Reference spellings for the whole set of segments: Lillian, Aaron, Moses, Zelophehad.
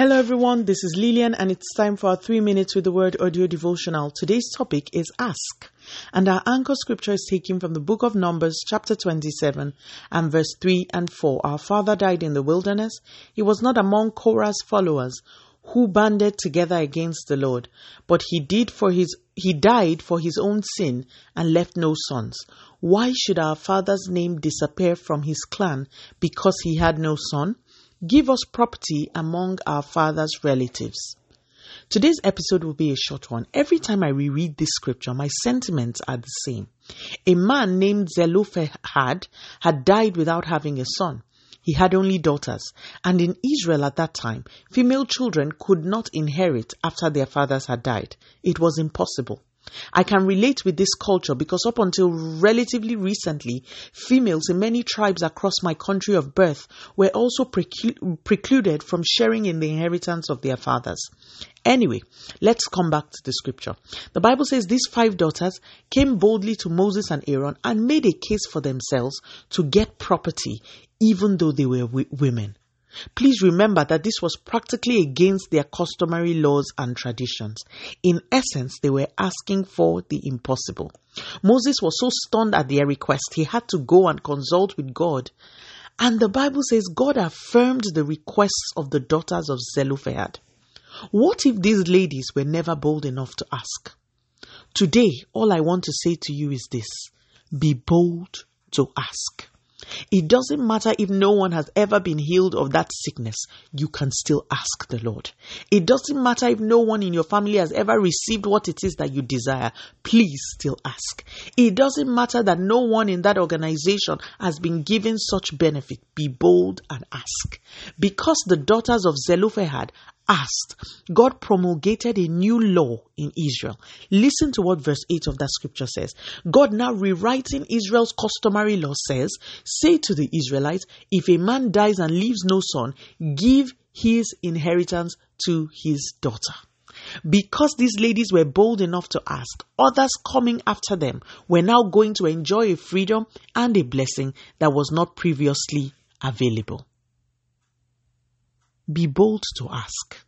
Hello everyone, this is Lillian and it's time for our 3 minutes with the Word audio devotional. Today's topic is Ask, and our anchor scripture is taken from the book of Numbers chapter 27 and verse 3 and 4. Our father died in the wilderness. He was not among Korah's followers who banded together against the Lord, but he died for his own sin and left no sons. Why should our father's name disappear from his clan because he had no son? Give us property among our father's relatives. Today's episode will be a short one. Every time I reread this scripture, my sentiments are the same. A man named Zelophehad had died without having a son. He had only daughters, and in Israel at that time, female children could not inherit after their fathers had died. It was impossible. I can relate with this culture because up until relatively recently, females in many tribes across my country of birth were also precluded from sharing in the inheritance of their fathers. Anyway, let's come back to the scripture. The Bible says these 5 daughters came boldly to Moses and Aaron and made a case for themselves to get property, even though they were women. Please remember that this was practically against their customary laws and traditions. In essence, they were asking for the impossible. Moses was so stunned at their request, he had to go and consult with God. And the Bible says God affirmed the requests of the daughters of Zelophehad. What if these ladies were never bold enough to ask? Today, all I want to say to you is this: be bold to ask. It doesn't matter if no one has ever been healed of that sickness, you can still ask the Lord. It doesn't matter if no one in your family has ever received what it is that you desire, please still ask. It doesn't matter that no one in that organization has been given such benefit, be bold and ask. Because the daughters of Zelophehad asked, God promulgated a new law in Israel. Listen to what verse 8 of that scripture says. God, now rewriting Israel's customary law, says, "Say to the Israelites, if a man dies and leaves no son, give his inheritance to his daughter." Because these ladies were bold enough to ask, others coming after them were now going to enjoy a freedom and a blessing that was not previously available. Be bold to ask.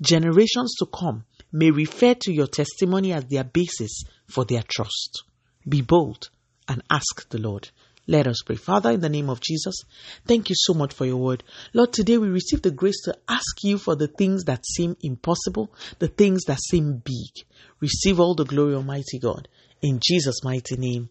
Generations to come may refer to your testimony as their basis for their trust. Be bold and ask the Lord. Let us pray. Father, in the name of Jesus, thank you so much for your word. Lord, today we receive the grace to ask you for the things that seem impossible, the things that seem big. Receive all the glory, Almighty God. In Jesus' mighty name,